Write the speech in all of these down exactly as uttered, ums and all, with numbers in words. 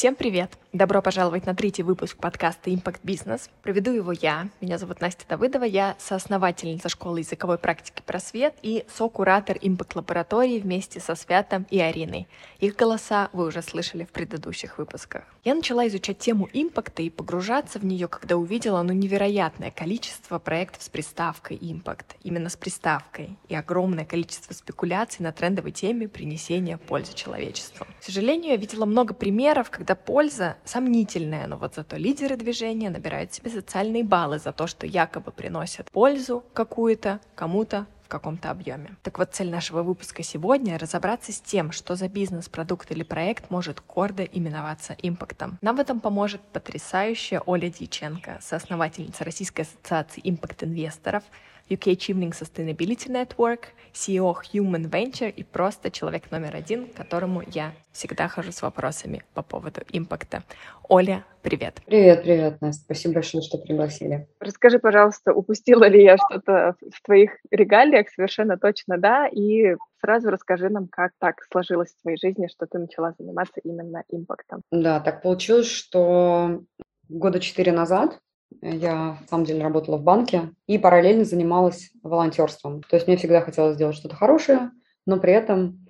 Всем привет! Добро пожаловать на третий выпуск подкаста Impact Business. Проведу его я. Меня зовут Настя Давыдова. Я соосновательница школы языковой практики «Просвет» и сокуратор Impact лаборатории вместе со Святым и Ариной. Их голоса вы уже слышали в предыдущих выпусках. Я начала изучать тему импакта и погружаться в нее, когда увидела ну, невероятное количество проектов с приставкой «Импакт». Именно с приставкой. И огромное количество спекуляций на трендовой теме принесения пользы человечеству. К сожалению, я видела много примеров, когда польза сомнительная, но вот зато лидеры движения набирают себе социальные баллы за то, что якобы приносят пользу какую-то кому-то в каком-то объеме. Так вот, цель нашего выпуска сегодня — разобраться с тем, что за бизнес, продукт или проект может гордо именоваться импактом. Нам в этом поможет потрясающая Оля Дьяченко, соосновательница Российской ассоциации импакт-инвесторов, ю кей Achieving Sustainability Network, си и о Human Venture и просто человек номер один, к которому я всегда хожу с вопросами по поводу импакта. Оля, привет. Привет, привет, Настя. Спасибо большое, что пригласили. Расскажи, пожалуйста, упустила ли я что-то в твоих регалиях? Совершенно точно, да. И сразу расскажи нам, как так сложилось в твоей жизни, что ты начала заниматься именно импактом. Да, так получилось, что года четыре назад я, на самом деле, работала в банке и параллельно занималась волонтерством. То есть мне всегда хотелось сделать что-то хорошее, но при этом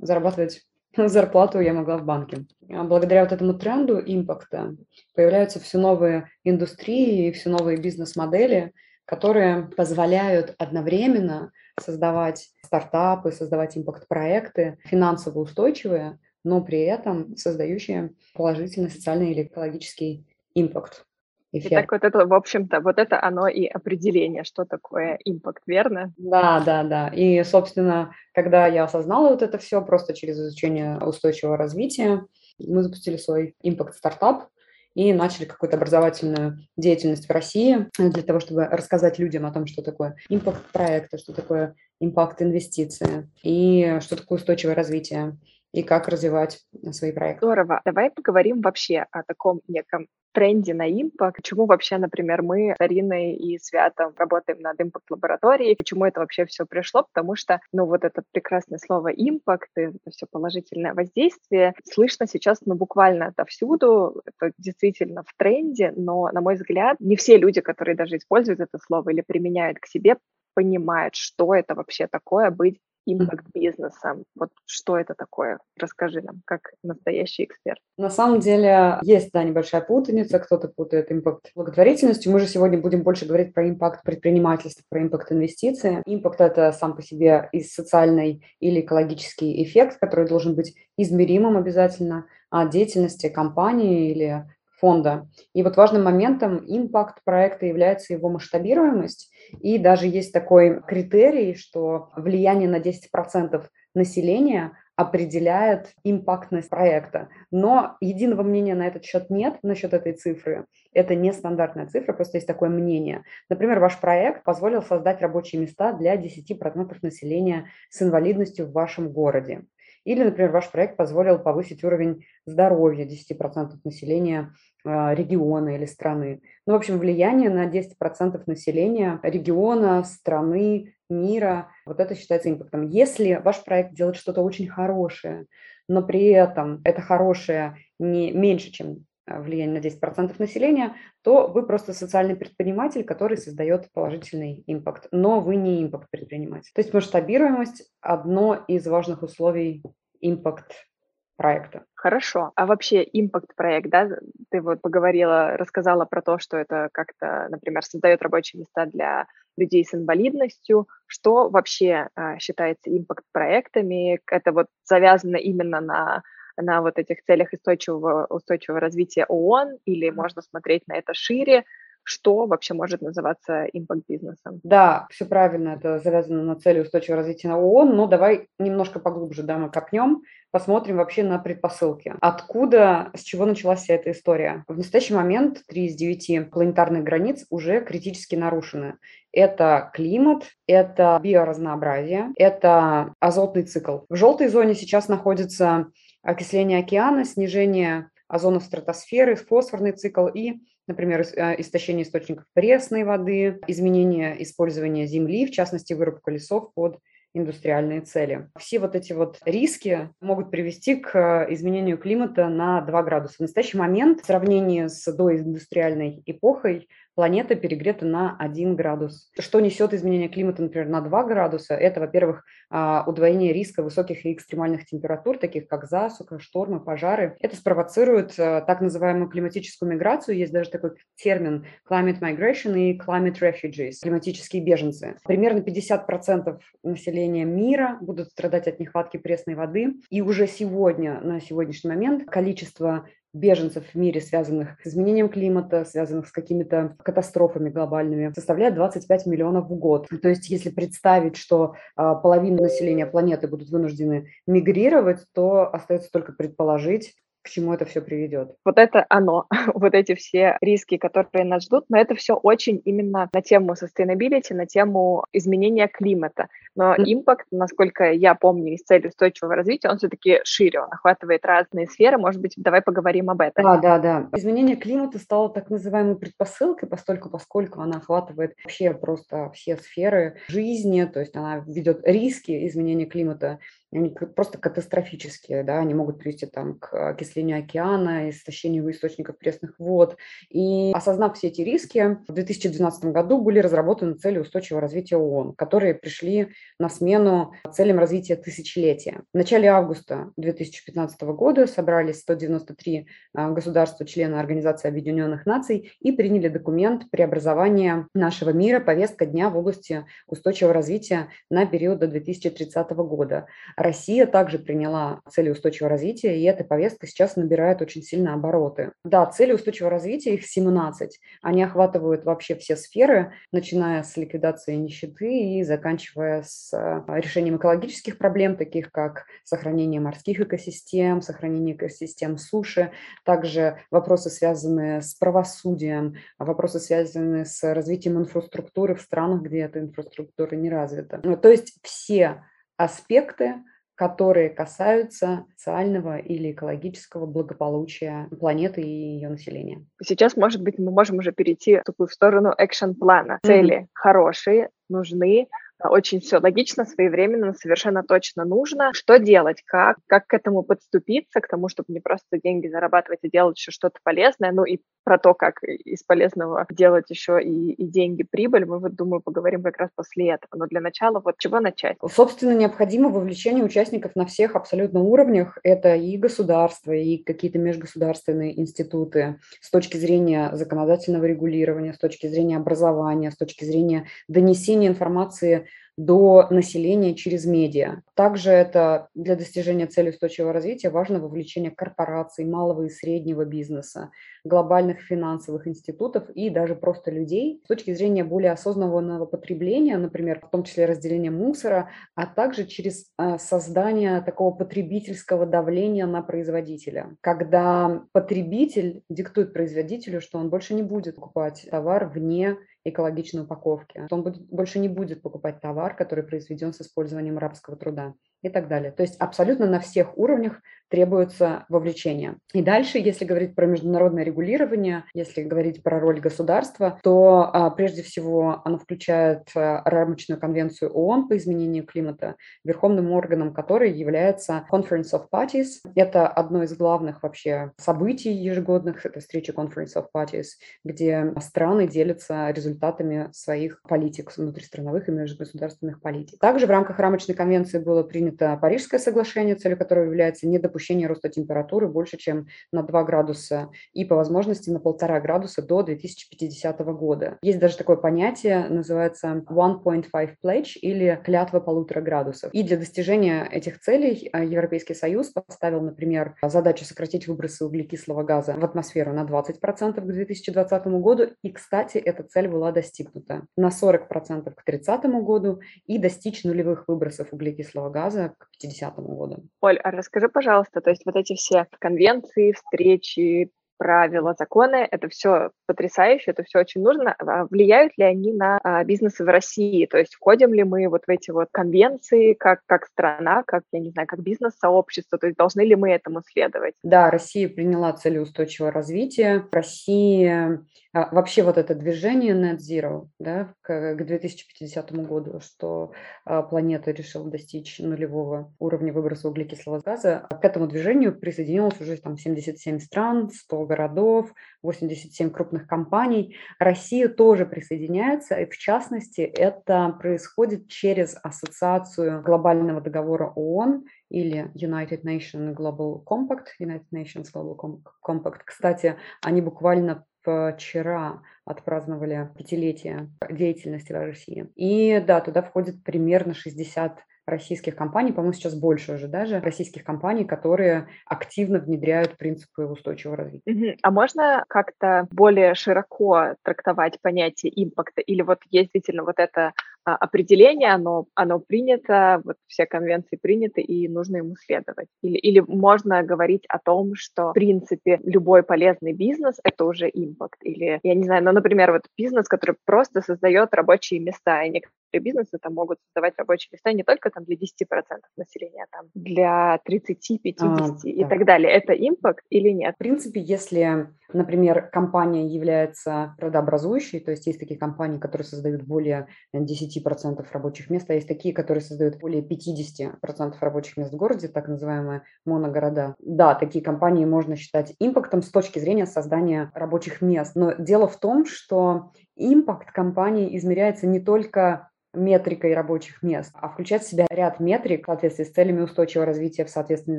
зарабатывать зарплату я могла в банке. Благодаря вот этому тренду импакта появляются все новые индустрии и все новые бизнес-модели, которые позволяют одновременно создавать стартапы, создавать импакт-проекты, финансово устойчивые, но при этом создающие положительный социальный или экологический импакт. Эффект. Итак, вот это, в общем-то, вот это оно и определение, что такое импакт, верно? Да, да, да. И, собственно, когда я осознала вот это все просто через изучение устойчивого развития, мы запустили свой импакт-стартап и начали какую-то образовательную деятельность в России для того, чтобы рассказать людям о том, что такое импакт-проекты, что такое импакт-инвестиции и что такое устойчивое развитие и как развивать свои проекты. Здорово. Давай поговорим вообще о таком неком тренде на импакт. Почему вообще, например, мы с Ариной и Святом работаем над импакт-лабораторией? Почему это вообще все пришло? Потому что, ну, вот это прекрасное слово «импакт» и это все положительное воздействие слышно сейчас, ну, буквально отовсюду. Это действительно в тренде, но, на мой взгляд, не все люди, которые даже используют это слово или применяют к себе, понимают, что это вообще такое быть импакт-бизнесом. Вот что это такое? Расскажи нам, как настоящий эксперт. На самом деле есть, да, небольшая путаница. Кто-то путает импакт благотворительностью. Мы же сегодня будем больше говорить про импакт предпринимательства, про импакт инвестиций. Импакт – это сам по себе и социальный или экологический эффект, который должен быть измеримым обязательно от деятельности компании или фонда. И вот важным моментом импакт проекта является его масштабируемость. И даже есть такой критерий, что влияние на десять процентов населения определяет импактность проекта. Но единого мнения на этот счет нет, насчет этой цифры. Это не стандартная цифра, просто есть такое мнение. Например, ваш проект позволил создать рабочие места для десять процентов населения с инвалидностью в вашем городе. Или, например, ваш проект позволил повысить уровень здоровья десять процентов населения региона или страны. Ну, в общем, влияние на десять процентов населения региона, страны, мира, вот это считается импактом. Если ваш проект делает что-то очень хорошее, но при этом это хорошее не меньше, чем влияние на десять процентов населения, то вы просто социальный предприниматель, который создает положительный импакт, но вы не импакт-предприниматель. То есть масштабируемость – одно из важных условий импакт-проекта. Хорошо. А вообще импакт-проект, да, ты вот поговорила, рассказала про то, что это как-то, например, создает рабочие места для людей с инвалидностью. Что вообще а, считается импакт-проектами? Это вот завязано именно на... на вот этих целях устойчивого, устойчивого развития ООН, или можно смотреть на это шире, что вообще может называться импакт-бизнесом? Да, все правильно, это завязано на цели устойчивого развития ООН, но давай немножко поглубже, да, мы копнем, посмотрим вообще на предпосылки. Откуда, с чего началась вся эта история? В настоящий момент три из девяти планетарных границ уже критически нарушены. Это климат, это биоразнообразие, это азотный цикл. В желтой зоне сейчас находится окисление океана, снижение озона стратосферы, фосфорный цикл и, например, истощение источников пресной воды, изменение использования земли, в частности, вырубка лесов под индустриальные цели. Все вот эти вот риски могут привести к изменению климата на два градуса. В настоящий момент в сравнении с доиндустриальной эпохой планета перегрета на один градус. Что несет изменение климата, например, на два градуса? Это, во-первых, удвоение риска высоких и экстремальных температур, таких как засуха, штормы, пожары. Это спровоцирует так называемую климатическую миграцию. Есть даже такой термин climate migration и climate refugees, климатические беженцы. Примерно пятьдесят процентов населения мира будут страдать от нехватки пресной воды. И уже сегодня, на сегодняшний момент, количество беженцев в мире, связанных с изменением климата, связанных с какими-то катастрофами глобальными, составляет двадцать пять миллионов в год. То есть если представить, что половина населения планеты будут вынуждены мигрировать, то остается только предположить, к чему это все приведет. Вот это оно, вот эти все риски, которые нас ждут, но это все очень именно на тему sustainability, на тему изменения климата. Но импакт, насколько я помню, из цели устойчивого развития, он все-таки шире, он охватывает разные сферы. Может быть, давай поговорим об этом. Да, да, да. Изменение климата стало так называемой предпосылкой, постольку, поскольку она охватывает вообще просто все сферы жизни, то есть она ведет риски изменения климата. Они просто катастрофические, да, они могут привести там к окислению океана, истощению источников пресных вод. И осознав все эти риски, в две тысячи двенадцатом году были разработаны цели устойчивого развития ООН, которые пришли на смену целям развития тысячелетия. В начале августа две тысячи пятнадцатого года собрались сто девяносто три государства, члены Организации Объединенных Наций, и приняли документ «Преобразование нашего мира. Повестка дня в области устойчивого развития на период до две тысячи тридцатого года». Россия также приняла цели устойчивого развития, и эта повестка сейчас набирает очень сильно обороты. Да, цели устойчивого развития, их семнадцать. Они охватывают вообще все сферы, начиная с ликвидации нищеты и заканчивая с решением экологических проблем, таких как сохранение морских экосистем, сохранение экосистем суши, также вопросы, связанные с правосудием, вопросы, связанные с развитием инфраструктуры в странах, где эта инфраструктура не развита. То есть все аспекты, которые касаются социального или экологического благополучия планеты и ее населения. Сейчас, может быть, мы можем уже перейти в такую сторону экшн-плана. Mm-hmm. Цели хорошие, нужны, очень все логично, своевременно, совершенно точно нужно. Что делать, как, как к этому подступиться, к тому, чтобы не просто деньги зарабатывать, а делать еще что-то полезное, ну и про то, как из полезного делать еще и, и деньги, прибыль, мы, вот, думаю, поговорим как раз после этого. Но для начала вот чего начать? Собственно, необходимо вовлечение участников на всех абсолютно уровнях. Это и государство, и какие-то межгосударственные институты с точки зрения законодательного регулирования, с точки зрения образования, с точки зрения донесения информации до населения через медиа. Также это для достижения цели устойчивого развития важно вовлечение корпораций, малого и среднего бизнеса, глобальных финансовых институтов и даже просто людей с точки зрения более осознанного потребления, например, в том числе разделения мусора, а также через создание такого потребительского давления на производителя. Когда потребитель диктует производителю, что он больше не будет покупать товар вне экологичной упаковки, он будет, больше не будет покупать товар, который произведен с использованием рабского труда и так далее. То есть абсолютно на всех уровнях требуется вовлечение. И дальше, если говорить про международное регулирование, если говорить про роль государства, то а, прежде всего оно включает а, рамочную конвенцию ООН по изменению климата, верховным органом которой является Conference of Parties. Это одно из главных вообще событий ежегодных, это встреча Conference of Parties, где страны делятся результатами своих политик, внутристрановых и межгосударственных политик. Также в рамках рамочной конвенции было принято Парижское соглашение, целью которого является недопущение роста температуры больше, чем на два градуса и по возможности на полтора градуса до две тысячи пятидесятого года. Есть даже такое понятие, называется один пойнт файв плэдж или клятва полутора градусов. И для достижения этих целей Европейский Союз поставил, например, задачу сократить выбросы углекислого газа в атмосферу на двадцать процентов к две тысячи двадцатому году. И, кстати, эта цель была достигнута на сорок процентов к тридцатому году и достичь нулевых выбросов углекислого газа к пятидесятому году. Оль, а расскажи, пожалуйста, то есть вот эти все конвенции, встречи, правила, законы, это все потрясающе, это все очень нужно. Влияют ли они на а, бизнесы в России? То есть входим ли мы вот в эти вот конвенции как, как страна, как, я не знаю, как бизнес-сообщество? То есть должны ли мы этому следовать? Да, Россия приняла цели устойчивого развития. Россия а, вообще вот это движение Net Zero, да, к, к две тысячи пятидесятому году, что а, планета решила достичь нулевого уровня выброса углекислого газа. К этому движению присоединилось уже там семьдесят семь стран, сто городов, восемьдесят семь крупных компаний. Россия тоже присоединяется, и в частности это происходит через Ассоциацию глобального договора ООН или United Nations Global Compact. United Nations Global Compact. Кстати, они буквально вчера отпраздновали пятилетие деятельности России. И да, туда входит примерно шестьдесят российских компаний, по-моему, сейчас больше уже даже, российских компаний, которые активно внедряют принципы устойчивого развития. Uh-huh. А можно как-то более широко трактовать понятие импакта? Или вот есть действительно вот это а, определение, оно, оно принято, вот все конвенции приняты, и нужно ему следовать? Или, или можно говорить о том, что, в принципе, любой полезный бизнес — это уже импакт? Или, я не знаю, ну, например, вот бизнес, который просто создает рабочие места, и некоторые бизнесы там могут создавать рабочие места не только там для десяти процентов населения, а там для тридцати, пятидесяти а, и да. так далее. Это импакт или нет? В принципе, если, например, компания является трудообразующей, то есть есть такие компании, которые создают более десяти процентов рабочих мест, а есть такие, которые создают более пятидесяти процентов рабочих мест в городе, так называемые моногорода. Да, такие компании можно считать импактом с точки зрения создания рабочих мест. Но дело в том, что импакт компании измеряется не только метрикой рабочих мест, а включает в себя ряд метрик в соответствии с целями устойчивого развития, в соответствии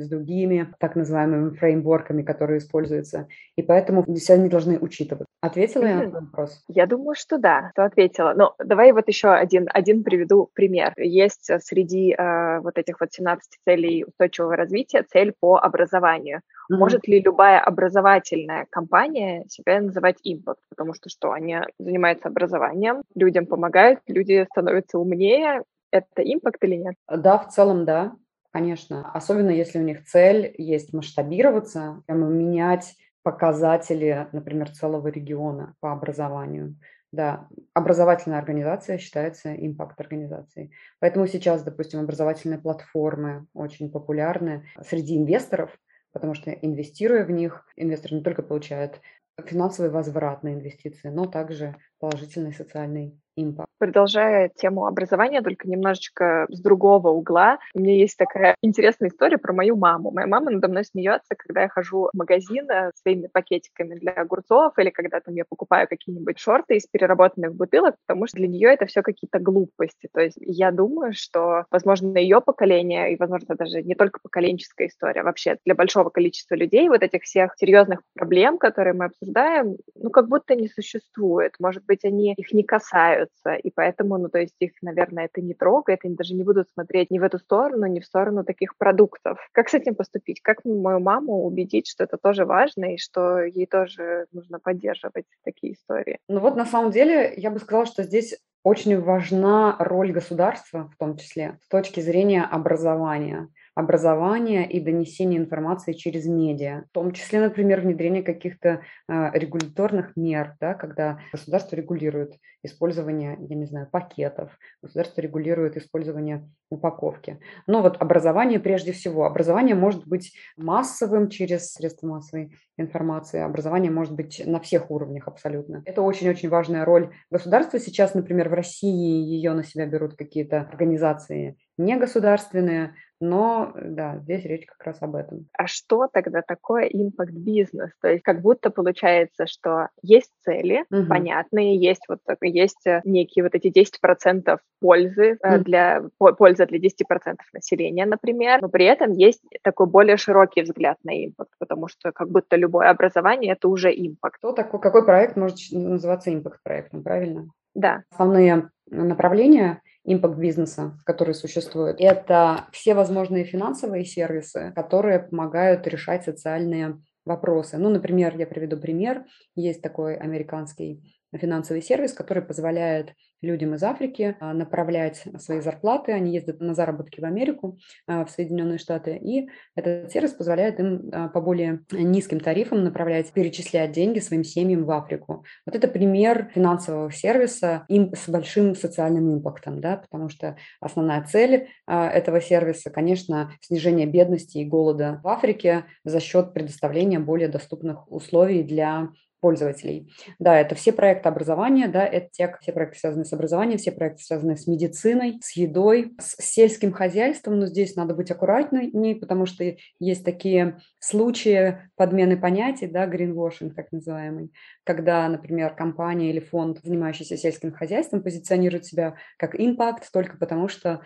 с другими так называемыми фреймворками, которые используются, и поэтому все они должны учитывать. Ответила я на этот вопрос? Я думаю, что да, что ответила. Но давай вот еще один, один приведу пример. Есть среди э, вот этих вот семнадцати целей устойчивого развития цель по образованию. Mm-hmm. Может ли любая образовательная компания себя называть импакт? Потому что что, они занимаются образованием, людям помогают, люди становятся умнее. Это импакт или нет? Да, в целом да, конечно. Особенно если у них цель есть масштабироваться, менять показатели, например, целого региона по образованию. Да, образовательная организация считается импакт-организацией. Поэтому сейчас, допустим, образовательные платформы очень популярны среди инвесторов, потому что, инвестируя в них, инвестор не только получает финансовый возврат на инвестиции, но также положительный социальный импакт. Продолжая тему образования, только немножечко с другого угла. У меня есть такая интересная история про мою маму. Моя мама надо мной смеется, когда я хожу в магазин своими пакетиками для огурцов или когда там я покупаю какие-нибудь шорты из переработанных бутылок, потому что для нее это все какие-то глупости. То есть я думаю, что, возможно, ее поколение и, возможно, даже не только поколенческая история, вообще для большого количества людей вот этих всех серьезных проблем, которые мы обсуждаем, ну, как будто не существует. Может быть, они их не касаются. И поэтому, ну, то есть их, наверное, это не трогает, они даже не будут смотреть ни в эту сторону, ни в сторону таких продуктов. Как с этим поступить? Как мою маму убедить, что это тоже важно и что ей тоже нужно поддерживать такие истории? Ну вот на самом деле я бы сказала, что здесь очень важна роль государства, в том числе, с точки зрения образования. Образование и донесение информации через медиа, в том числе, например, внедрение каких-то э, регуляторных мер, да, когда государство регулирует использование, я не знаю, пакетов, государство регулирует использование упаковки. Но вот образование прежде всего. Образование может быть массовым через средства массовой информации, образование может быть на всех уровнях абсолютно. Это очень-очень важная роль государства. Сейчас, например, в России ее на себя берут какие-то организации негосударственные, но, да, здесь речь как раз об этом. А что тогда такое импакт-бизнес? То есть как будто получается, что есть цели, угу, понятные, есть, вот, есть некие вот эти десять процентов пользы, угу, для, польза для десяти процентов населения, например, но при этом есть такой более широкий взгляд на импакт, потому что как будто любое образование — это уже импакт. Кто такой, какой проект может называться импакт-проектом, правильно? Да. Основные направления импакт-бизнеса, которые существуют, это все возможные финансовые сервисы, которые помогают решать социальные вопросы. Ну, например, я приведу пример. Есть такой американский финансовый сервис, который позволяет людям из Африки направлять свои зарплаты. Они ездят на заработки в Америку, в Соединенные Штаты, и этот сервис позволяет им по более низким тарифам направлять, перечислять деньги своим семьям в Африку. Вот это пример финансового сервиса им с большим социальным импактом, да, потому что основная цель этого сервиса, конечно, снижение бедности и голода в Африке за счет предоставления более доступных условий для пользователей. Да, это все проекты образования, да, это те, все проекты, связанные с образованием, все проекты, связанные с медициной, с едой, с сельским хозяйством, но здесь надо быть аккуратнее, потому что есть такие случаи подмены понятий, да, greenwashing, так называемый, когда, например, компания или фонд, занимающийся сельским хозяйством, позиционирует себя как impact только потому, что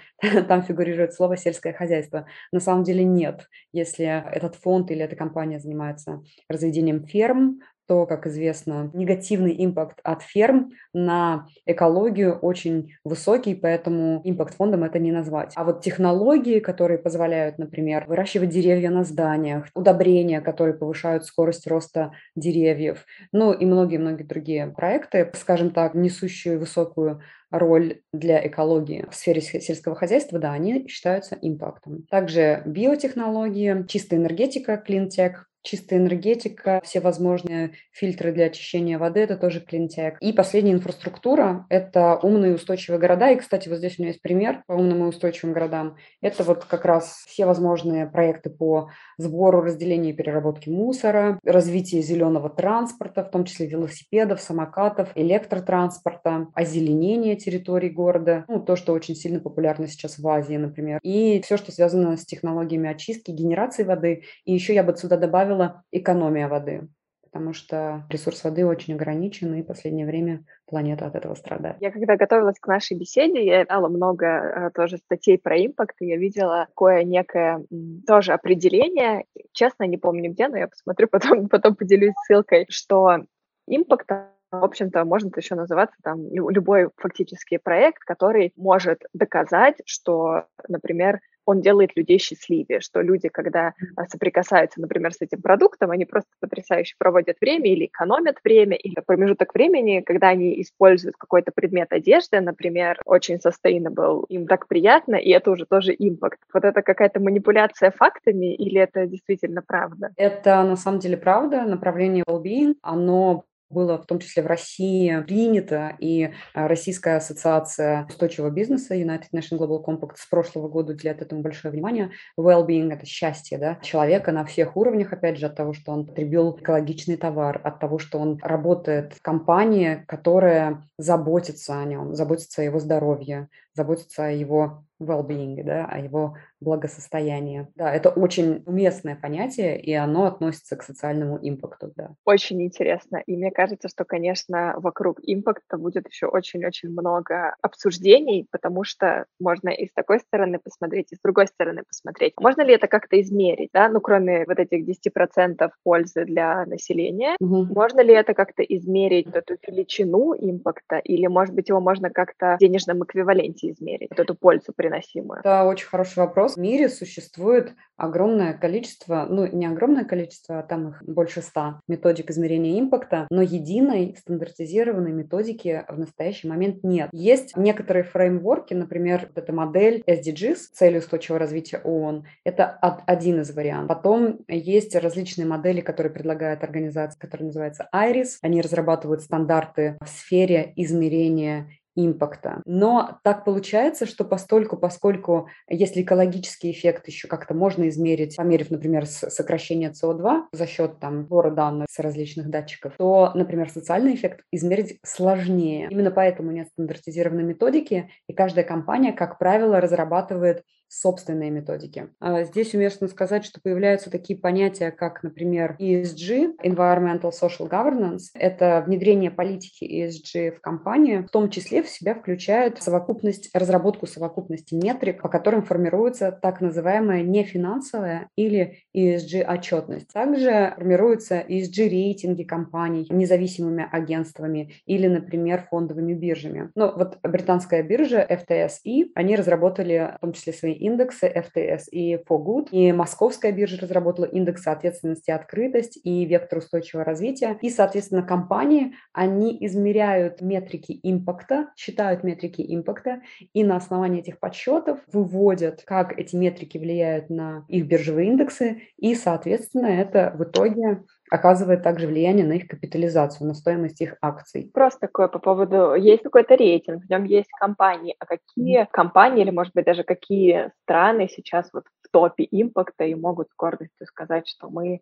там фигурирует слово «сельское хозяйство». На самом деле нет. Если этот фонд или эта компания занимается разведением ферм, то, как известно, негативный импакт от ферм на экологию очень высокий, поэтому импакт-фондом это не назвать. А вот технологии, которые позволяют, например, выращивать деревья на зданиях, удобрения, которые повышают скорость роста деревьев, ну и многие-многие другие проекты, скажем так, несущие высокую роль для экологии в сфере сельского хозяйства, да, они считаются импактом. Также биотехнологии, чистая энергетика, клинтек, чистая энергетика, все возможные фильтры для очищения воды – это тоже клинтек. И последняя инфраструктура – это умные и устойчивые города. И, кстати, вот здесь у меня есть пример по умным и устойчивым городам. Это вот как раз все возможные проекты по сбору, разделению и переработке мусора, развитию зеленого транспорта, в том числе велосипедов, самокатов, электротранспорта, озеленение территорий города, ну, то, что очень сильно популярно сейчас в Азии, например. И все, что связано с технологиями очистки, генерации воды. И еще я бы сюда добавила экономия воды, потому что ресурс воды очень ограничен, и в последнее время планета от этого страдает. Я когда готовилась к нашей беседе, я читала много тоже статей про импакт, и я видела такое некое тоже определение, честно, не помню где, но я посмотрю, потом, потом поделюсь ссылкой, что импакт, в общем-то, может еще называться там любой фактически проект, который может доказать, что, например, он делает людей счастливее, что люди, когда соприкасаются, например, с этим продуктом, они просто потрясающе проводят время или экономят время, или промежуток времени, когда они используют какой-то предмет одежды, например, очень sustainable, им так приятно, и это уже тоже импакт. Вот это какая-то манипуляция фактами или это действительно правда? Это на самом деле правда. Направление well-being, оно было в том числе в России принято, и Российская ассоциация устойчивого бизнеса United Nations Global Compact с прошлого года уделяет этому большое внимание. Well-being – это счастье, да, человека на всех уровнях, опять же, от того, что он потребил экологичный товар, от того, что он работает в компании, которая заботится о нем, заботится о его здоровье, заботится о его well-being, да, о его благосостоянии. Да, это очень уместное понятие, и оно относится к социальному импакту, да. Очень интересно. И мне кажется, что, конечно, вокруг импакта будет еще очень-очень много обсуждений, потому что можно и с такой стороны посмотреть, и с другой стороны посмотреть. Можно ли это как-то измерить, да? Ну, кроме вот этих десяти процентов пользы для населения, угу. Можно ли это как-то измерить, вот эту величину импакта, или, может быть, его можно как-то в денежном эквиваленте измерить, вот эту пользу приносимую? Это очень хороший вопрос. В мире существует огромное количество, ну не огромное количество, а там их больше ста методик измерения импакта, но единой стандартизированной методики в настоящий момент нет. Есть некоторые фреймворки, например, вот эта модель эс ди джи, цель устойчивого развития ООН, это один из вариантов. Потом есть различные модели, которые предлагает организация, которая называется айрис, они разрабатывают стандарты в сфере измерения импакта. Но так получается, что постольку, поскольку если экологический эффект еще как-то можно измерить, померив, например, сокращение си о два за счет там сбора данных с различных датчиков, то, например, социальный эффект измерить сложнее. Именно поэтому нет стандартизированной методики, и каждая компания, как правило, разрабатывает собственные методики. Здесь уместно сказать, что появляются такие понятия, как, например, и эс джи, Environmental Social Governance. Это внедрение политики и эс джи в компании, в том числе в себя включает совокупность, разработку совокупности метрик, по которым формируется так называемая нефинансовая или и эс джи-отчетность. Также формируются и эс джи-рейтинги компаний независимыми агентствами или, например, фондовыми биржами. Ну вот британская биржа эф ти эс и, они разработали в том числе свои индексы эф ти эс и For Good, и Московская биржа разработала индекс ответственности и открытость и вектор устойчивого развития. И, соответственно, компании, они измеряют метрики импакта, считают метрики импакта, и на основании этих подсчетов выводят, как эти метрики влияют на их биржевые индексы, и, соответственно, это в итоге оказывает также влияние на их капитализацию, на стоимость их акций. Просто такое по поводу, есть какой-то рейтинг, в нем есть компании, а какие mm-hmm. компании или, может быть, даже какие страны сейчас вот в топе импакта и могут с гордостью сказать, что мы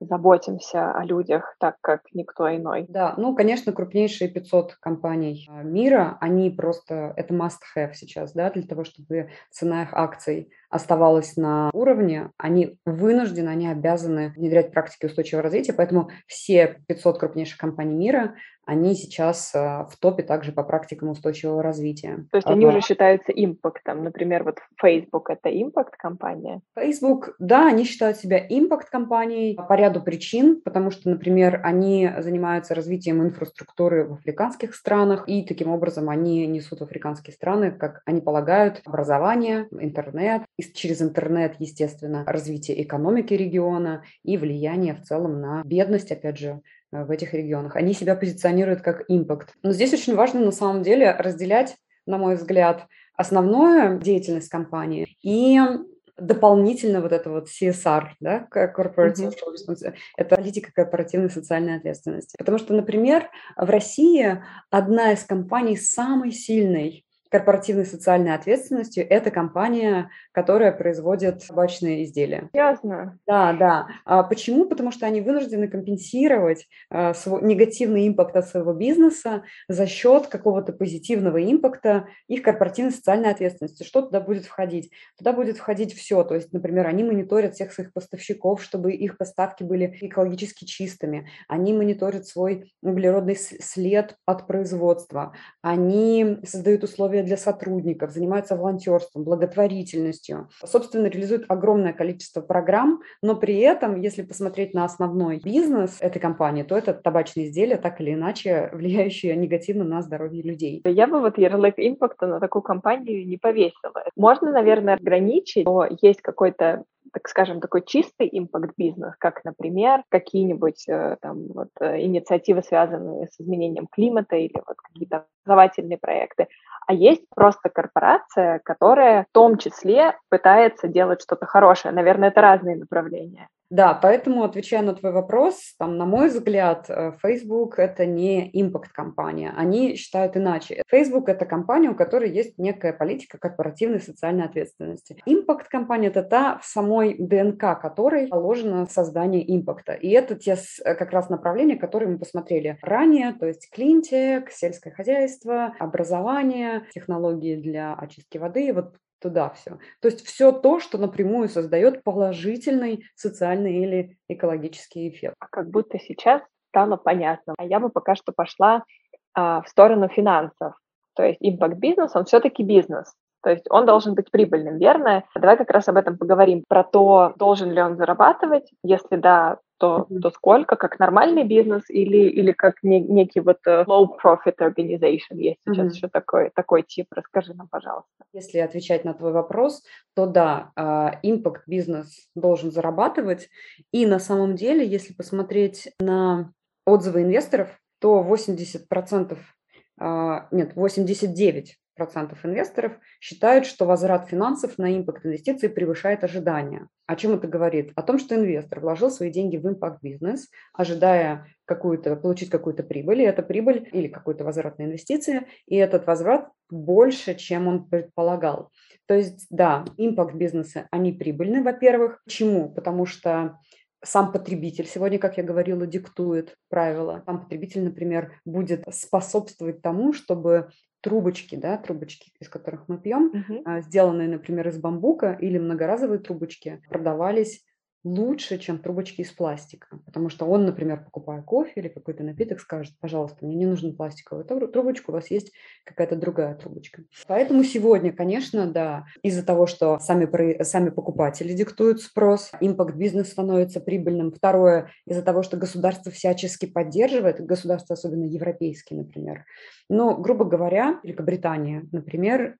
заботимся о людях так, как никто иной. Да, ну, конечно, крупнейшие пятьсот компаний мира, они просто, это must-have сейчас, да, для того, чтобы цена их акций оставалась на уровне, они вынуждены, они обязаны внедрять практики устойчивого развития, поэтому все пятьсот крупнейших компаний мира, они сейчас в топе также по практикам устойчивого развития. То есть они а, уже считаются импактом, например, вот Facebook — это импакт-компания? Facebook, да, они считают себя импакт-компанией по ряду причин, потому что, например, они занимаются развитием инфраструктуры в африканских странах, и таким образом они несут в африканские страны, как они полагают, образование, интернет, и через интернет, естественно, развитие экономики региона и влияние в целом на бедность, опять же, в этих регионах. Они себя позиционируют как импакт. Но здесь очень важно, на самом деле, разделять, на мой взгляд, основную деятельность компании и дополнительно вот это вот си эс ар, да, corporate social responsibility, это политика корпоративной социальной ответственности. Потому что, например, в России одна из компаний самой сильной корпоративной социальной ответственностью – это компания, которая производит табачные изделия. Ясно. Да, да. А почему? Потому что они вынуждены компенсировать а, свой, негативный импакт от своего бизнеса за счет какого-то позитивного импакта их корпоративной социальной ответственности. Что туда будет входить? Туда будет входить все. То есть, например, они мониторят всех своих поставщиков, чтобы их поставки были экологически чистыми. Они мониторят свой углеродный след от производства. Они создают условия для сотрудников, занимаются волонтерством, благотворительностью. Собственно, реализуют огромное количество программ, но при этом, если посмотреть на основной бизнес этой компании, то это табачные изделия, так или иначе влияющие негативно на здоровье людей. Я бы вот ярлык импакта на такую компанию не повесила. Можно, наверное, ограничить, но есть какой-то, так скажем, такой чистый импакт-бизнес, как, например, какие-нибудь там вот инициативы, связанные с изменением климата или вот какие-то образовательные проекты. А есть просто корпорация, которая в том числе пытается делать что-то хорошее. Наверное, это разные направления. Да, поэтому, отвечая на твой вопрос, там, на мой взгляд, Facebook – это не импакт-компания. Они считают иначе. Facebook – это компания, у которой есть некая политика корпоративной социальной ответственности. Импакт-компания – это та, в самой ДНК которой положено создание импакта. И это те как раз направления, которые мы посмотрели ранее, то есть клинтек, сельское хозяйство, образование, технологии для очистки воды, вот туда все. То есть все то, что напрямую создает положительный социальный или экологический эффект. Как будто сейчас стало понятно. А я бы пока что пошла а, в сторону финансов. То есть импакт-бизнес, он все-таки бизнес. То есть он должен быть прибыльным, верно? Давай как раз об этом поговорим. Про то, должен ли он зарабатывать, если да, то, mm-hmm. то сколько, как нормальный бизнес или, или как не, некий вот low-profit organization. Есть сейчас mm-hmm. еще такой, такой тип. Расскажи нам, пожалуйста. Если отвечать на твой вопрос, то да, импакт-бизнес должен зарабатывать. И на самом деле, если посмотреть на отзывы инвесторов, то восемьдесят процентов, нет, восемьдесят девять процентов процентов инвесторов считают, что возврат финансов на импакт инвестиций превышает ожидания. О чем это говорит? О том, что инвестор вложил свои деньги в импакт-бизнес, ожидая какую-то, получить какую-то прибыль, и эта прибыль или какой-то возврат на инвестиции, и этот возврат больше, чем он предполагал. То есть, да, импакт-бизнесы, они прибыльны, во-первых. Почему? Потому что сам потребитель сегодня, как я говорила, диктует правила. Сам потребитель, например, будет способствовать тому, чтобы трубочки, да, трубочки, из которых мы пьем, uh-huh. сделанные, например, из бамбука или многоразовые трубочки, продавались лучше, чем трубочки из пластика. Потому что он, например, покупая кофе или какой-то напиток, скажет: пожалуйста, мне не нужна пластиковая трубочка, у вас есть какая-то другая трубочка. Поэтому сегодня, конечно, да, из-за того, что сами, сами покупатели диктуют спрос, импакт-бизнес становится прибыльным. Второе, из-за того, что государство всячески поддерживает, государства, особенно европейские, например. Но, грубо говоря, Великобритания, например,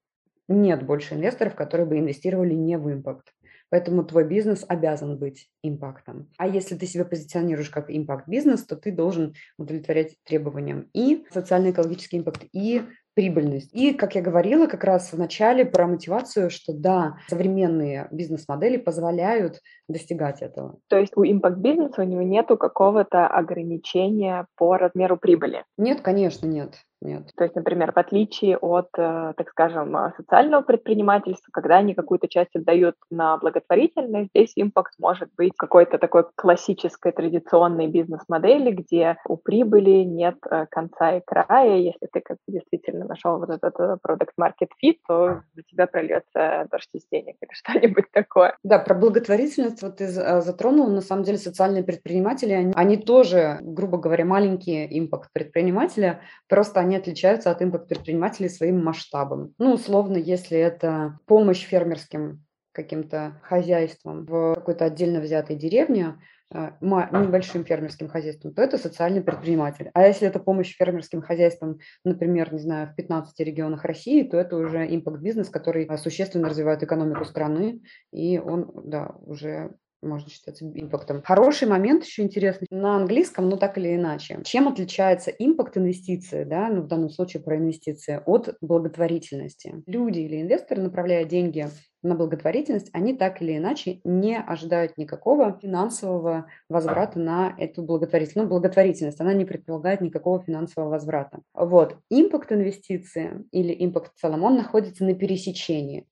нет больше инвесторов, которые бы инвестировали не в импакт. Поэтому твой бизнес обязан быть импактом. А если ты себя позиционируешь как импакт-бизнес, то ты должен удовлетворять требованиям и социально-экологический импакт, и прибыльность. И, как я говорила как раз в начале про мотивацию, что да, современные бизнес-модели позволяют достигать этого. То есть у импакт-бизнеса у него нету какого-то ограничения по размеру прибыли? Нет, конечно, нет. Нет. То есть, например, в отличие от, так скажем, социального предпринимательства, когда они какую-то часть отдают на благотворительность, здесь импакт может быть какой-то такой классической традиционной бизнес-модели, где у прибыли нет конца и края. Если ты как действительно нашел вот этот product market fit, то за тебя прольется дождь из денег или что-нибудь такое. Да, про благотворительность вот ты затронула. На самом деле социальные предприниматели, они, они тоже, грубо говоря, маленькие импакт-предприниматели, просто они они отличаются от импакт-предпринимателей своим масштабом. Ну, условно, если это помощь фермерским каким-то хозяйствам в какой-то отдельно взятой деревне, небольшим фермерским хозяйством, то это социальный предприниматель. А если это помощь фермерским хозяйствам, например, не знаю, в пятнадцати регионах России, то это уже импакт-бизнес, который существенно развивает экономику страны, и он, да, уже... можно считать импактом. Хороший момент еще интересный на английском, но так или иначе. Чем отличается импакт инвестиции, да, ну в данном случае про инвестиции, от благотворительности? Люди или инвесторы, направляя деньги на благотворительность, они так или иначе не ожидают никакого финансового возврата на эту благотворительность. Ну, благотворительность, она не предполагает никакого финансового возврата. Вот. Импакт инвестиции или импакт в целом, он находится на пересечении.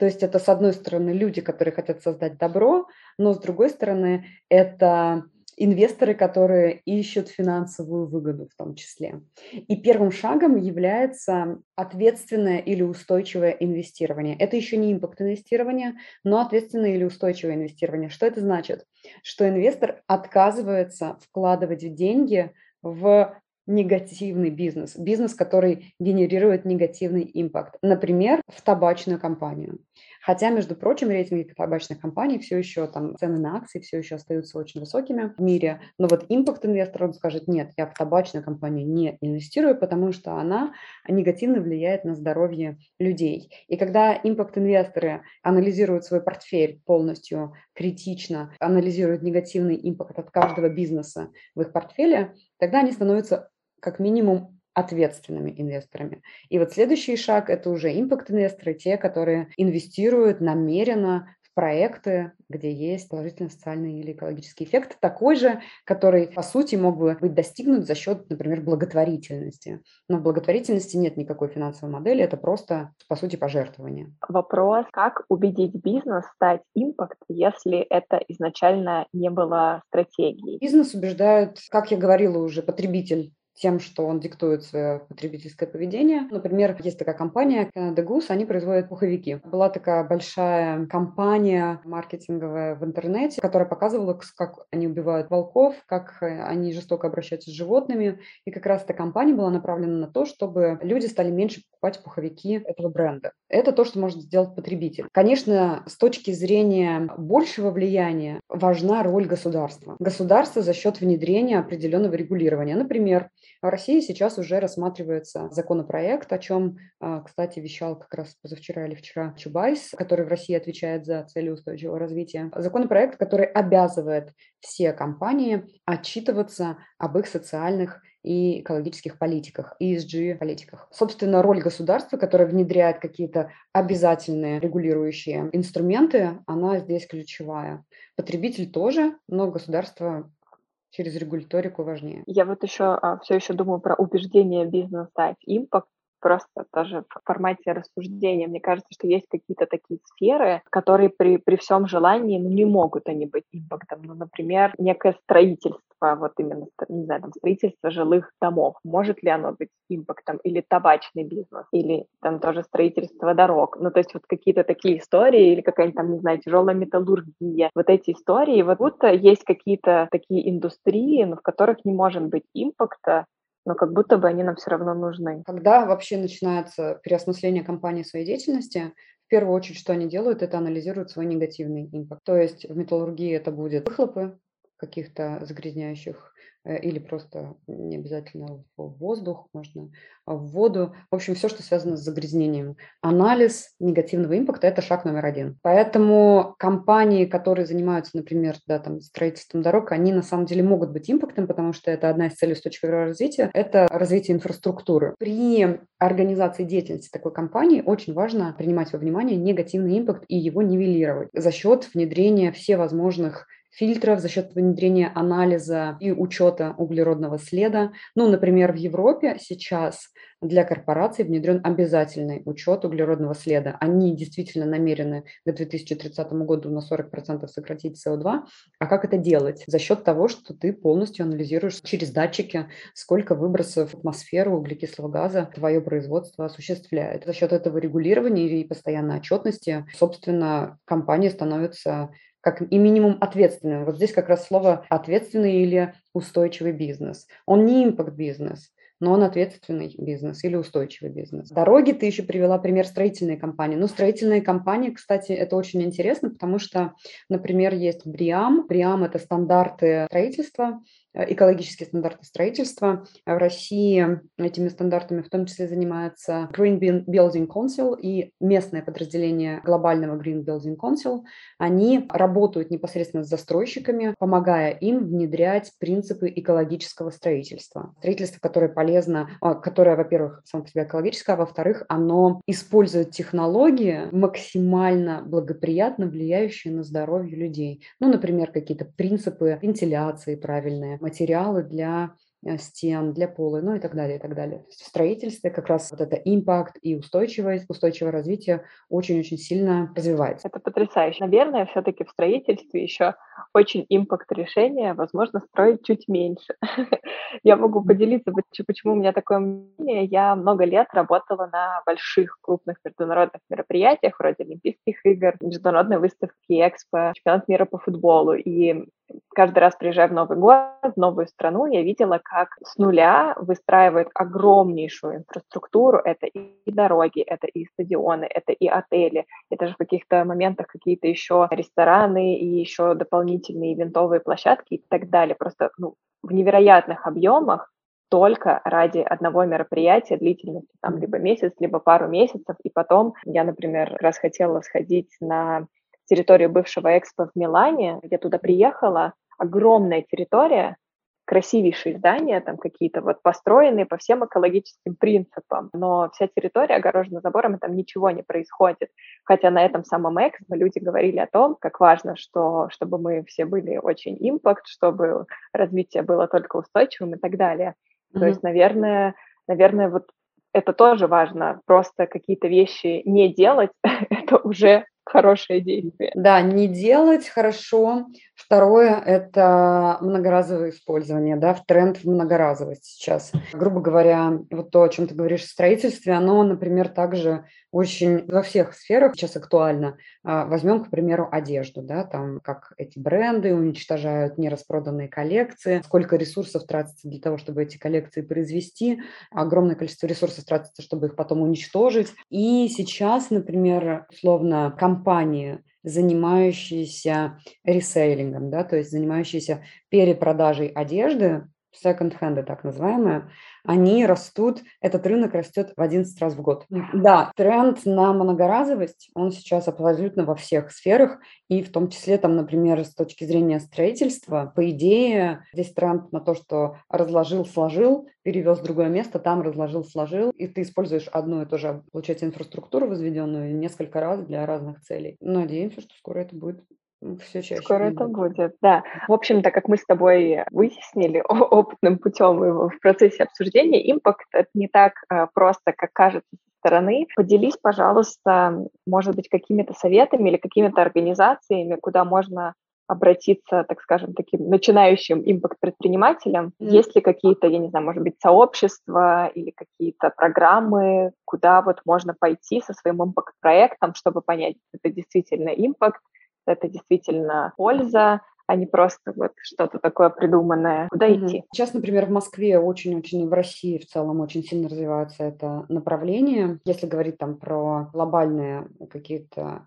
То есть это, с одной стороны, люди, которые хотят создать добро, но, с другой стороны, это инвесторы, которые ищут финансовую выгоду в том числе. И первым шагом является ответственное или устойчивое инвестирование. Это еще не импакт-инвестирование, но ответственное или устойчивое инвестирование. Что это значит? Что инвестор отказывается вкладывать деньги в негативный бизнес, бизнес, который генерирует негативный импакт, например, в табачную компанию. Хотя, между прочим, рейтинги табачных компаний все еще, там, цены на акции все еще остаются очень высокими в мире, но вот импакт-инвестор, он скажет: нет, я в табачную компанию не инвестирую, потому что она негативно влияет на здоровье людей. И когда импакт-инвесторы анализируют свой портфель полностью критично, анализируют негативный импакт от каждого бизнеса в их портфеле, тогда они становятся как минимум ответственными инвесторами. И вот следующий шаг – это уже импакт-инвесторы, те, которые инвестируют намеренно в проекты, где есть положительный социальный или экологический эффект, такой же, который, по сути, мог бы быть достигнут за счет, например, благотворительности. Но в благотворительности нет никакой финансовой модели, это просто, по сути, пожертвование. Вопрос, как убедить бизнес стать импакт, если это изначально не было стратегией? Бизнес убеждает, как я говорила уже, потребитель, тем, что он диктует свое потребительское поведение. Например, есть такая компания Canada Goose, они производят пуховики. Была такая большая кампания маркетинговая в интернете, которая показывала, как они убивают волков, как они жестоко обращаются с животными. И как раз эта кампания была направлена на то, чтобы люди стали меньше покупать пуховики этого бренда. Это то, что может сделать потребитель. Конечно, с точки зрения большего влияния важна роль государства. Государство за счет внедрения определенного регулирования. Например, в России сейчас уже рассматривается законопроект, о чем, кстати, вещал как раз позавчера или вчера Чубайс, который в России отвечает за цели устойчивого развития. Законопроект, который обязывает все компании отчитываться об их социальных и экологических политиках, и эс джи-политиках. Собственно, роль государства, которое внедряет какие-то обязательные регулирующие инструменты, она здесь ключевая. Потребитель тоже, но государство через регуляторику важнее. Я вот еще все еще думаю про убеждение бизнеса и импакт. Просто тоже в формате рассуждения. Мне кажется, что есть какие-то такие сферы, которые при, при всем желании, ну, не могут они быть импактом. Ну, например, некое строительство, вот именно, не знаю, там, строительство жилых домов. Может ли оно быть импактом? Или табачный бизнес? Или там тоже строительство дорог? Ну, то есть вот какие-то такие истории, или какая-нибудь там, не знаю, тяжелая металлургия. Вот эти истории, вот будто есть какие-то такие индустрии, но в которых не может быть импакта, но как будто бы они нам все равно нужны. Когда вообще начинается переосмысление компании своей деятельности, в первую очередь, что они делают, это анализируют свой негативный импакт. То есть в металлургии это будут выхлопы каких-то загрязняющих или просто не обязательно в воздух, можно в воду. В общем, все, что связано с загрязнением. Анализ негативного импакта – это шаг номер один. Поэтому компании, которые занимаются, например, да, там, строительством дорог, они на самом деле могут быть импактным, потому что это одна из целей устойчивого развития – это развитие инфраструктуры. При организации деятельности такой компании очень важно принимать во внимание негативный импакт и его нивелировать за счет внедрения всевозможных фильтров, за счет внедрения анализа и учета углеродного следа. Ну, например, в Европе сейчас для корпораций внедрен обязательный учет углеродного следа. Они действительно намерены к две тысячи тридцатому году на сорок процентов сократить си о два. А как это делать? За счет того, что ты полностью анализируешь через датчики, сколько выбросов в атмосферу углекислого газа твое производство осуществляет. За счет этого регулирования и постоянной отчетности, собственно, компания становится как и минимум ответственным. Вот здесь как раз слово «ответственный» или «устойчивый бизнес». Он не импакт-бизнес, но он ответственный бизнес или устойчивый бизнес. Дороги ты еще привела пример строительной компании. Ну, строительные компании, кстати, это очень интересно, потому что, например, есть Бриам. Бриам – это стандарты строительства, экологические стандарты строительства. В России этими стандартами в том числе занимается Green Building Council и местное подразделение глобального Green Building Council. Они работают непосредственно с застройщиками, помогая им внедрять принципы экологического строительства. Строительство, которое полезно, которое, во-первых, само по себе экологическое, а во-вторых, оно использует технологии, максимально благоприятно влияющие на здоровье людей. Ну, например, какие-то принципы вентиляции правильные, материалы для стен, для пола, ну и так далее, и так далее. В строительстве как раз вот это импакт и устойчивость, устойчивое развитие очень-очень сильно развивается. Это потрясающе. Наверное, все-таки в строительстве еще очень импакт решения, возможно, строить чуть меньше. Я могу поделиться, почему у меня такое мнение. Я много лет работала на больших, крупных международных мероприятиях, вроде Олимпийских игр, международной выставки, экспо, чемпионат мира по футболу. И каждый раз, приезжая в Новый город, в новую страну, я видела, как с нуля выстраивают огромнейшую инфраструктуру. Это и дороги, это и стадионы, это и отели, это же в каких-то моментах какие-то еще рестораны и еще дополнительные винтовые площадки и так далее. Просто ну, в невероятных объемах только ради одного мероприятия длительностью там либо месяц, либо пару месяцев. И потом я, например, раз хотела сходить на территорию бывшего Экспо в Милане. Я туда приехала. Огромная территория, красивейшие здания, там какие-то вот построенные по всем экологическим принципам. Но вся территория огорожена забором, и там ничего не происходит. Хотя на этом самом Экспо люди говорили о том, как важно, что, чтобы мы все были очень импакт, чтобы развитие было только устойчивым и так далее. Mm-hmm. То есть, наверное, наверное, вот это тоже важно. Просто какие-то вещи не делать, это уже хорошее действие. Да, не делать хорошо. Второе – это многоразовое использование, да, в тренд в многоразовость сейчас. Грубо говоря, вот то, о чем ты говоришь в строительстве, оно, например, также очень во всех сферах сейчас актуально. Возьмем, к примеру, одежду, да, там, как эти бренды уничтожают нераспроданные коллекции, сколько ресурсов тратится для того, чтобы эти коллекции произвести, огромное количество ресурсов тратится, чтобы их потом уничтожить. И сейчас, например, условно, компании, занимающиеся ресейлингом, да, то есть занимающиеся перепродажей одежды, секонд-хенды так называемые, они растут, этот рынок растет в одиннадцать раз в год. Да, тренд на многоразовость, он сейчас абсолютно во всех сферах, и в том числе, там, например, с точки зрения строительства, по идее, здесь тренд на то, что разложил-сложил, перевез в другое место, там разложил-сложил, и ты используешь одну и ту же, получается, инфраструктуру, возведенную несколько раз для разных целей. Надеемся, что скоро это будет. Все чаще. Скоро это будет, да. В общем-то, как мы с тобой выяснили опытным путем в процессе обсуждения, импакт — это не так просто, как кажется со стороны. Поделись, пожалуйста, может быть, какими-то советами или какими-то организациями, куда можно обратиться, так скажем, таким начинающим импакт-предпринимателям. Mm. Есть ли какие-то, я не знаю, может быть, сообщества или какие-то программы, куда вот можно пойти со своим импакт-проектом, чтобы понять, это действительно импакт, это действительно польза, а не просто вот что-то такое придуманное. Куда mm-hmm. идти? Сейчас, например, в Москве очень-очень, в России в целом очень сильно развивается это направление. Если говорить там про глобальные какие-то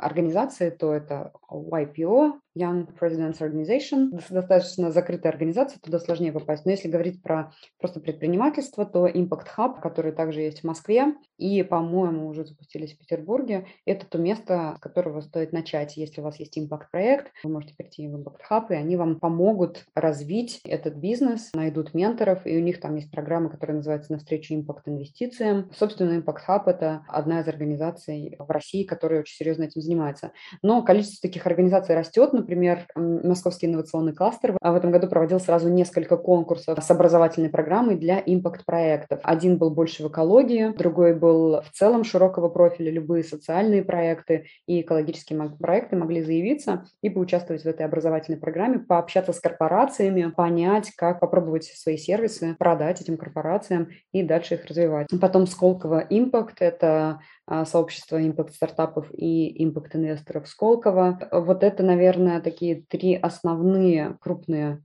организации, то это уай пи о, Young Presidents Organization. Достаточно закрытая организация, туда сложнее попасть. Но если говорить про просто предпринимательство, то Impact Hub, который также есть в Москве и, по-моему, уже запустились в Петербурге, это то место, с которого стоит начать. Если у вас есть Impact-проект, вы можете прийти в Impact Hub, и они вам помогут развить этот бизнес, найдут менторов, и у них там есть программа, которая называется «Навстречу импакт-инвестициям». Собственно, Impact Hub – это одна из организаций в России, которая очень серьезно этим занимается. Но количество таких организаций растет. Например, Московский инновационный кластер в этом году проводил сразу несколько конкурсов с образовательной программой для импакт-проектов. Один был больше в экологии, другой был в целом широкого профиля. Любые социальные проекты и экологические проекты могли заявиться и поучаствовать в этой образовательной программе, пообщаться с корпорациями, понять, как попробовать свои сервисы продать этим корпорациям и дальше их развивать. Потом Сколково-Импакт – это сообщество импакт-стартапов и импакт-инвесторов Сколково. Вот это, наверное, такие три основные крупные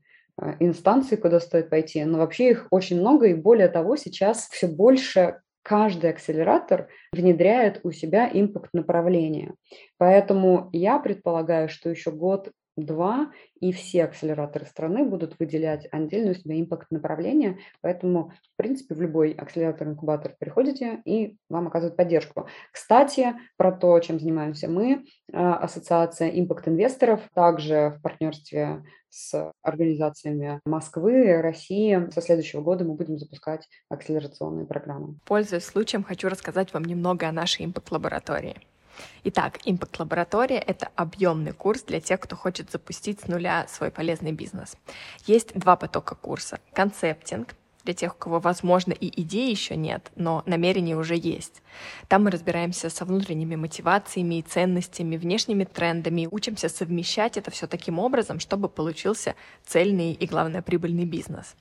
инстанции, куда стоит пойти. Но вообще их очень много, и более того, сейчас все больше каждый акселератор внедряет у себя импакт-направление. Поэтому я предполагаю, что еще год два, и все акселераторы страны будут выделять отдельно у себя импакт-направление, поэтому, в принципе, в любой акселератор-инкубатор приходите, и вам оказывают поддержку. Кстати, про то, чем занимаемся мы, Ассоциация импакт-инвесторов, также в партнерстве с организациями Москвы, России. Со следующего года мы будем запускать акселерационные программы. Пользуясь случаем, хочу рассказать вам немного о нашей импакт-лаборатории. Итак, импакт-лаборатория – это объемный курс для тех, кто хочет запустить с нуля свой полезный бизнес. Есть два потока курса – концептинг, для тех, у кого, возможно, и идей еще нет, но намерения уже есть. Там мы разбираемся со внутренними мотивациями и ценностями, внешними трендами, учимся совмещать это все таким образом, чтобы получился цельный и, главное, прибыльный бизнес.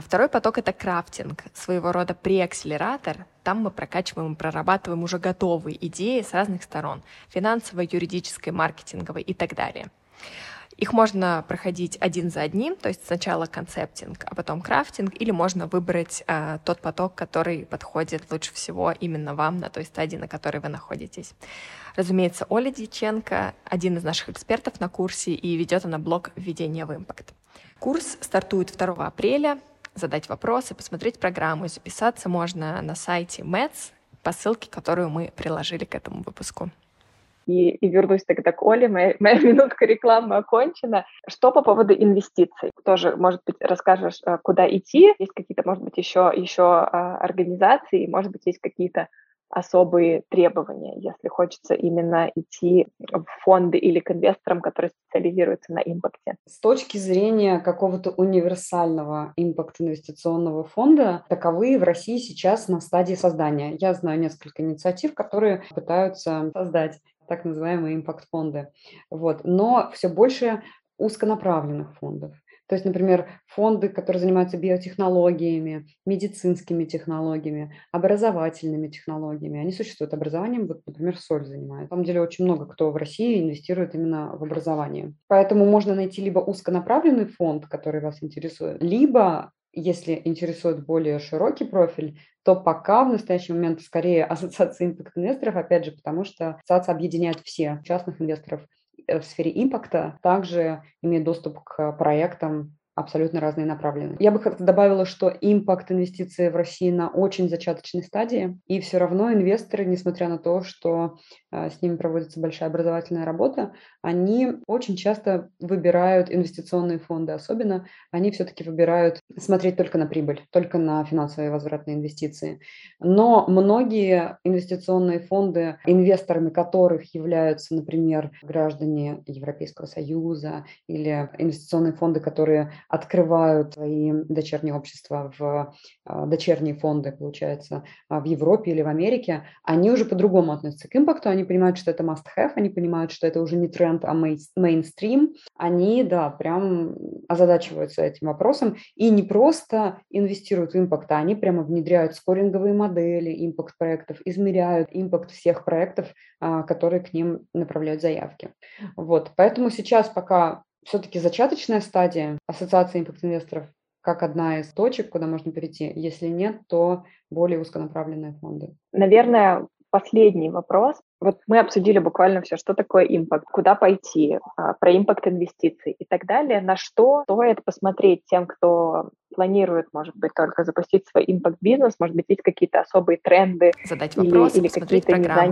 Второй поток — это крафтинг, своего рода преакселератор. Там мы прокачиваем и прорабатываем уже готовые идеи с разных сторон — финансовой, юридической, маркетинговой и так далее. Их можно проходить один за одним, то есть сначала концептинг, а потом крафтинг, или можно выбрать э, тот поток, который подходит лучше всего именно вам на той стадии, на которой вы находитесь. Разумеется, Оля Дьяченко — один из наших экспертов на курсе, и ведет она блог «Введение в импакт». Курс стартует второго апреля. Задать вопросы, посмотреть программу, записаться можно на сайте МЭДС по ссылке, которую мы приложили к этому выпуску. И, и вернусь тогда к Оле, моя, моя минутка рекламы окончена. Что по поводу инвестиций? Тоже, может быть, расскажешь, куда идти? Есть какие-то, может быть, еще, еще организации, может быть, есть какие-то особые требования, если хочется именно идти в фонды или к инвесторам, которые специализируются на импакте? С точки зрения какого-то универсального импакт-инвестиционного фонда, таковые в России сейчас на стадии создания. Я знаю несколько инициатив, которые пытаются создать так называемые импакт-фонды. Вот. Но все больше узконаправленных фондов. То есть, например, фонды, которые занимаются биотехнологиями, медицинскими технологиями, образовательными технологиями. Они существуют образованием, вот, например, Соль занимает. На самом деле очень много кто в России инвестирует именно в образование. Поэтому можно найти либо узконаправленный фонд, который вас интересует, либо, если интересует более широкий профиль, то пока в настоящий момент скорее Ассоциация импакт-инвесторов, опять же, потому что ассоциация объединяет всех частных инвесторов в сфере импакта, также имеет доступ к проектам абсолютно разные направленные. Я бы добавила, что импакт-инвестиции в России на очень зачаточной стадии, и все равно инвесторы, несмотря на то, что с ними проводится большая образовательная работа, они очень часто выбирают инвестиционные фонды, особенно они все-таки выбирают смотреть только на прибыль, только на финансовые возвратные инвестиции. Но многие инвестиционные фонды, инвесторами которых являются, например, граждане Европейского Союза или инвестиционные фонды, которые открывают свои дочерние общества в дочерние фонды, получается, в Европе или в Америке, они уже по-другому относятся к импакту, они понимают, что это must-have, они понимают, что это уже не тренд, а мейнстрим, они, да, прям озадачиваются этим вопросом и не просто инвестируют в импакт, а они прямо внедряют скоринговые модели импакт-проектов, измеряют импакт всех проектов, которые к ним направляют заявки. Вот, поэтому сейчас пока все-таки зачаточная стадия. Ассоциация импакт-инвесторов как одна из точек, куда можно перейти. Если нет, то более узконаправленные фонды. Наверное, последний вопрос. Вот мы обсудили буквально все, что такое импакт, куда пойти, про импакт инвестиций и так далее. На что стоит посмотреть тем, кто планирует, может быть, только запустить свой импакт-бизнес, может быть, есть какие-то особые тренды. Задать вопросы, или, или какие-то незанятые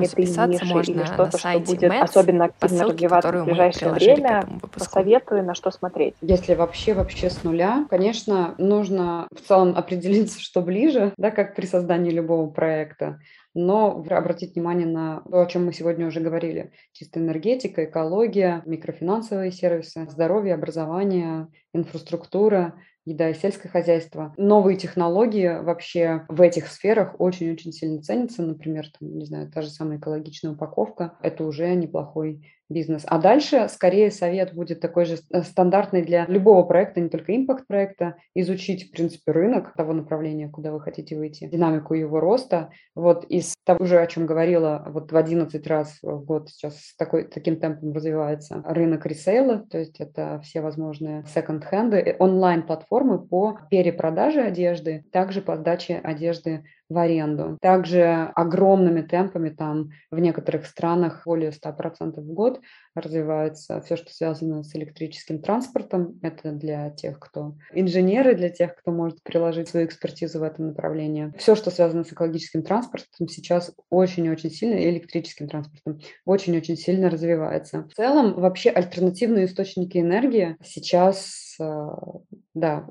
ниши, или что-то, что будет МЭДС, особенно активно ссылке, развиваться в ближайшее время. Посоветую, на что смотреть. Если вообще, вообще с нуля, конечно, нужно в целом определиться, что ближе, да, как при создании любого проекта. Но обратить внимание на то, о чем мы сегодня уже говорили. Чистая энергетика, экология, микрофинансовые сервисы, здоровье, образование, инфраструктура, еда и сельское хозяйство. Новые технологии вообще в этих сферах очень-очень сильно ценятся. Например, там, не знаю, та же самая экологичная упаковка. Это уже неплохой бизнес. А дальше, скорее, совет будет такой же стандартный для любого проекта, не только импакт-проекта. Изучить, в принципе, рынок того направления, куда вы хотите выйти, динамику его роста. Вот из того же, о чем говорила, вот в одиннадцать раз в год сейчас с такой, таким темпом развивается рынок ресейла, то есть это все возможные секонд-хенды, онлайн-платформы по перепродаже одежды, также по сдаче одежды в аренду. Также огромными темпами там в некоторых странах более сто процентов в год развивается все, что связано с электрическим транспортом. Это для тех, кто инженеры, для тех, кто может приложить свою экспертизу в этом направлении. Все, что связано с экологическим транспортом, сейчас очень-очень сильно, и электрическим транспортом, очень-очень сильно развивается. В целом, вообще альтернативные источники энергии сейчас, да,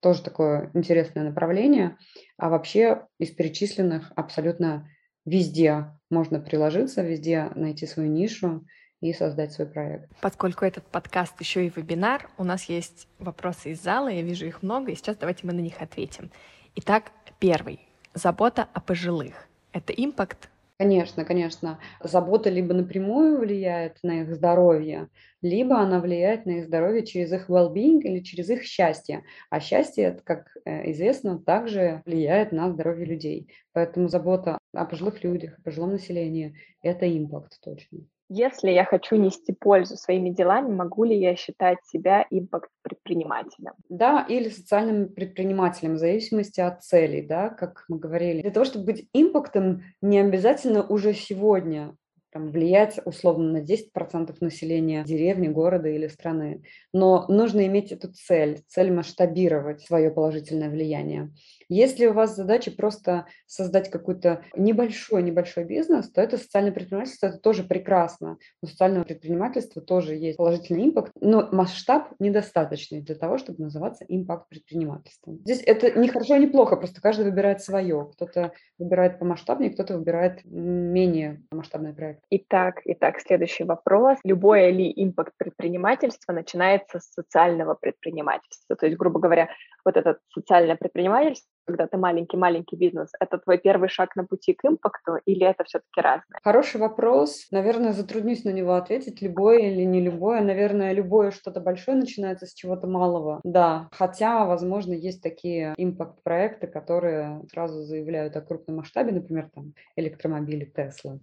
тоже такое интересное направление. А вообще из перечисленных абсолютно везде можно приложиться, везде найти свою нишу и создать свой проект. Поскольку этот подкаст еще и вебинар, у нас есть вопросы из зала, я вижу их много, и сейчас давайте мы на них ответим. Итак, первый. Забота о пожилых. Это импакт? Конечно, конечно. Забота либо напрямую влияет на их здоровье, либо она влияет на их здоровье через их well-being или через их счастье. А счастье, как известно, также влияет на здоровье людей. Поэтому забота о пожилых людях, о пожилом населении – это импакт точно. Если я хочу нести пользу своими делами, могу ли я считать себя импакт-предпринимателем? Да, или социальным предпринимателем, в зависимости от целей, да, как мы говорили. Для того, чтобы быть импактом, не обязательно уже сегодня там, влиять условно на десять процентов населения деревни, города или страны. Но нужно иметь эту цель, цель масштабировать свое положительное влияние. Если у вас задача просто создать какой-то небольшой-небольшой бизнес, то это социальное предпринимательство, это тоже прекрасно. У социального предпринимательства тоже есть положительный импакт, но масштаб недостаточный для того, чтобы называться импакт-предпринимательством. Здесь это не хорошо и не плохо, просто каждый выбирает свое. Кто-то выбирает помасштабнее, кто-то выбирает менее масштабный проект. Итак, итак, следующий вопрос. Любое ли импакт-предпринимательство начинается с социального предпринимательства? То есть, грубо говоря, вот это социальное предпринимательство, когда ты маленький-маленький бизнес, это твой первый шаг на пути к импакту или это все-таки разное? Хороший вопрос. Наверное, затруднюсь на него ответить. Любое или не любое. Наверное, любое что-то большое начинается с чего-то малого. Да, хотя, возможно, есть такие импакт-проекты, которые сразу заявляют о крупном масштабе, например, там электромобили Тесла.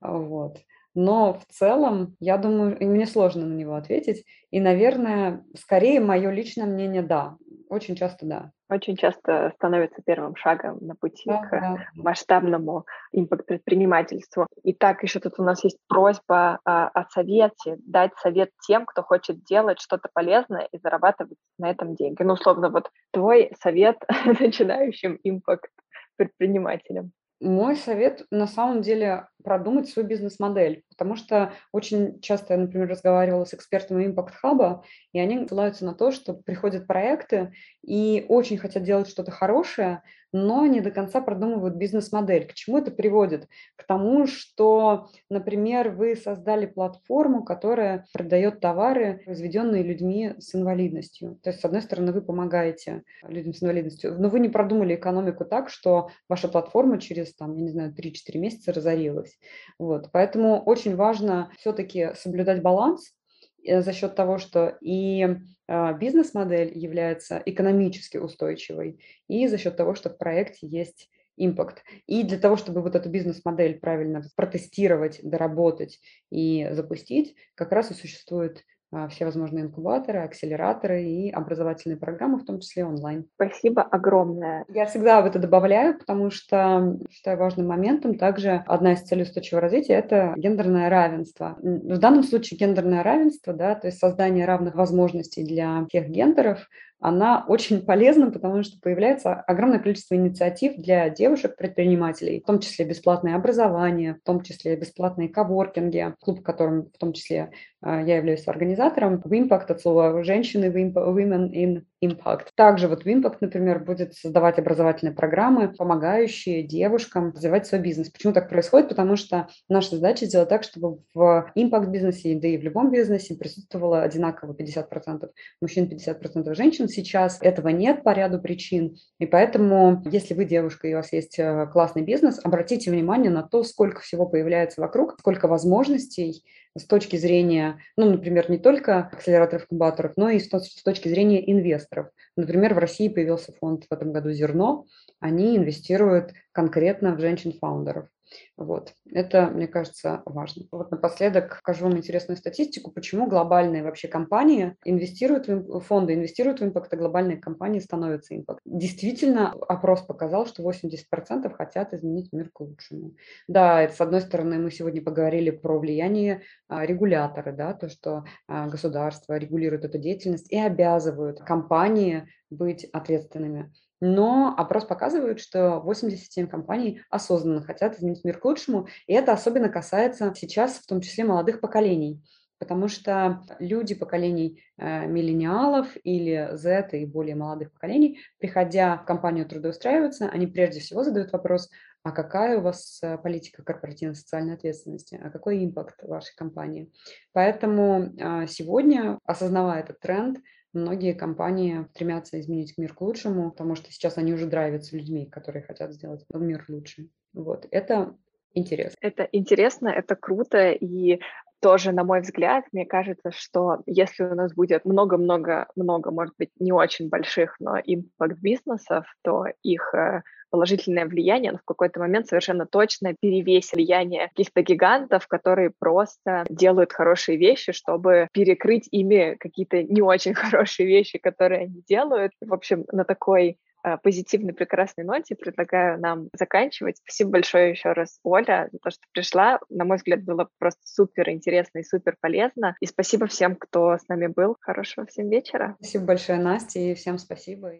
Вот. Но в целом, я думаю, и мне сложно на него ответить. И, наверное, скорее мое личное мнение – да. Очень часто – да. Очень часто становится первым шагом на пути да, к да. масштабному импакт-предпринимательству. Итак, еще тут у нас есть просьба а, о совете, дать совет тем, кто хочет делать что-то полезное и зарабатывать на этом деньги. Ну, условно, вот твой совет начинающим импакт-предпринимателям. Мой совет на самом деле продумать свою бизнес-модель, потому что очень часто я, например, разговаривала с экспертами Impact Hub, и они ссылаются на то, что приходят проекты и очень хотят делать что-то хорошее, но не до конца продумывают бизнес-модель. К чему это приводит? К тому, что, например, вы создали платформу, которая продает товары, произведенные людьми с инвалидностью. То есть, с одной стороны, вы помогаете людям с инвалидностью, но вы не продумали экономику так, что ваша платформа через, там, я не знаю, три-четыре месяца разорилась. Вот. Поэтому очень важно все-таки соблюдать баланс за счет того, что и бизнес-модель является экономически устойчивой, и за счет того, что в проекте есть импакт. И для того, чтобы вот эту бизнес-модель правильно протестировать, доработать и запустить, как раз и существует всевозможные инкубаторы, акселераторы и образовательные программы, в том числе онлайн. Спасибо огромное. Я всегда в это добавляю, потому что считаю важным моментом также одна из целей устойчивого развития – это гендерное равенство. В данном случае гендерное равенство, да, то есть создание равных возможностей для всех гендеров, она очень полезна, потому что появляется огромное количество инициатив для девушек-предпринимателей, в том числе бесплатное образование, в том числе бесплатные коворкинги, клуб, которым в том числе я являюсь организатором, в Impact, от слова «женщины», «women in Impact». Также вот в Impact, например, будет создавать образовательные программы, помогающие девушкам развивать свой бизнес. Почему так происходит? Потому что наша задача сделать так, чтобы в Impact-бизнесе, да и в любом бизнесе присутствовало одинаково пятьдесят процентов мужчин, пятьдесят процентов женщин. Сейчас этого нет по ряду причин, и поэтому, если вы девушка и у вас есть классный бизнес, обратите внимание на то, сколько всего появляется вокруг, сколько возможностей с точки зрения, ну, например, не только акселераторов, инкубаторов, но и с точки зрения инвесторов. Например, в России появился фонд в этом году «Зерно», они инвестируют конкретно в женщин-фаундеров. Вот. Это, мне кажется, важно. Вот напоследок покажу вам интересную статистику, почему глобальные вообще компании инвестируют, в фонды инвестируют в импакт, а глобальные компании становятся импакт. Действительно, опрос показал, что восемьдесят процентов хотят изменить мир к лучшему. Да, это, с одной стороны, мы сегодня поговорили про влияние регулятора, да, то, что государство регулирует эту деятельность и обязывают компании быть ответственными. Но опрос показывает, что восемьдесят семь компаний осознанно хотят изменить мир к лучшему, и это особенно касается сейчас, в том числе, молодых поколений, потому что люди поколений э, миллениалов или Z и более молодых поколений, приходя в компанию трудоустраиваться, они прежде всего задают вопрос: а какая у вас политика корпоративной социальной ответственности, а какой импакт вашей компании? Поэтому э, сегодня, осознавая этот тренд, многие компании стремятся изменить мир к лучшему, потому что сейчас они уже драйвятся людьми, которые хотят сделать мир лучше. Вот, это интересно. Это интересно, это круто, и тоже, на мой взгляд, мне кажется, что если у нас будет много-много-много, может быть, не очень больших, но импакт-бизнесов, то их положительное влияние, но в какой-то момент совершенно точно перевесит влияние каких-то гигантов, которые просто делают хорошие вещи, чтобы перекрыть ими какие-то не очень хорошие вещи, которые они делают. В общем, на такой позитивной, прекрасной ноте предлагаю нам заканчивать. Спасибо большое еще раз, Оля, за то, что пришла. На мой взгляд, было просто супер интересно и супер полезно. И спасибо всем, кто с нами был. Хорошего всем вечера. Спасибо большое, Настя, и всем спасибо.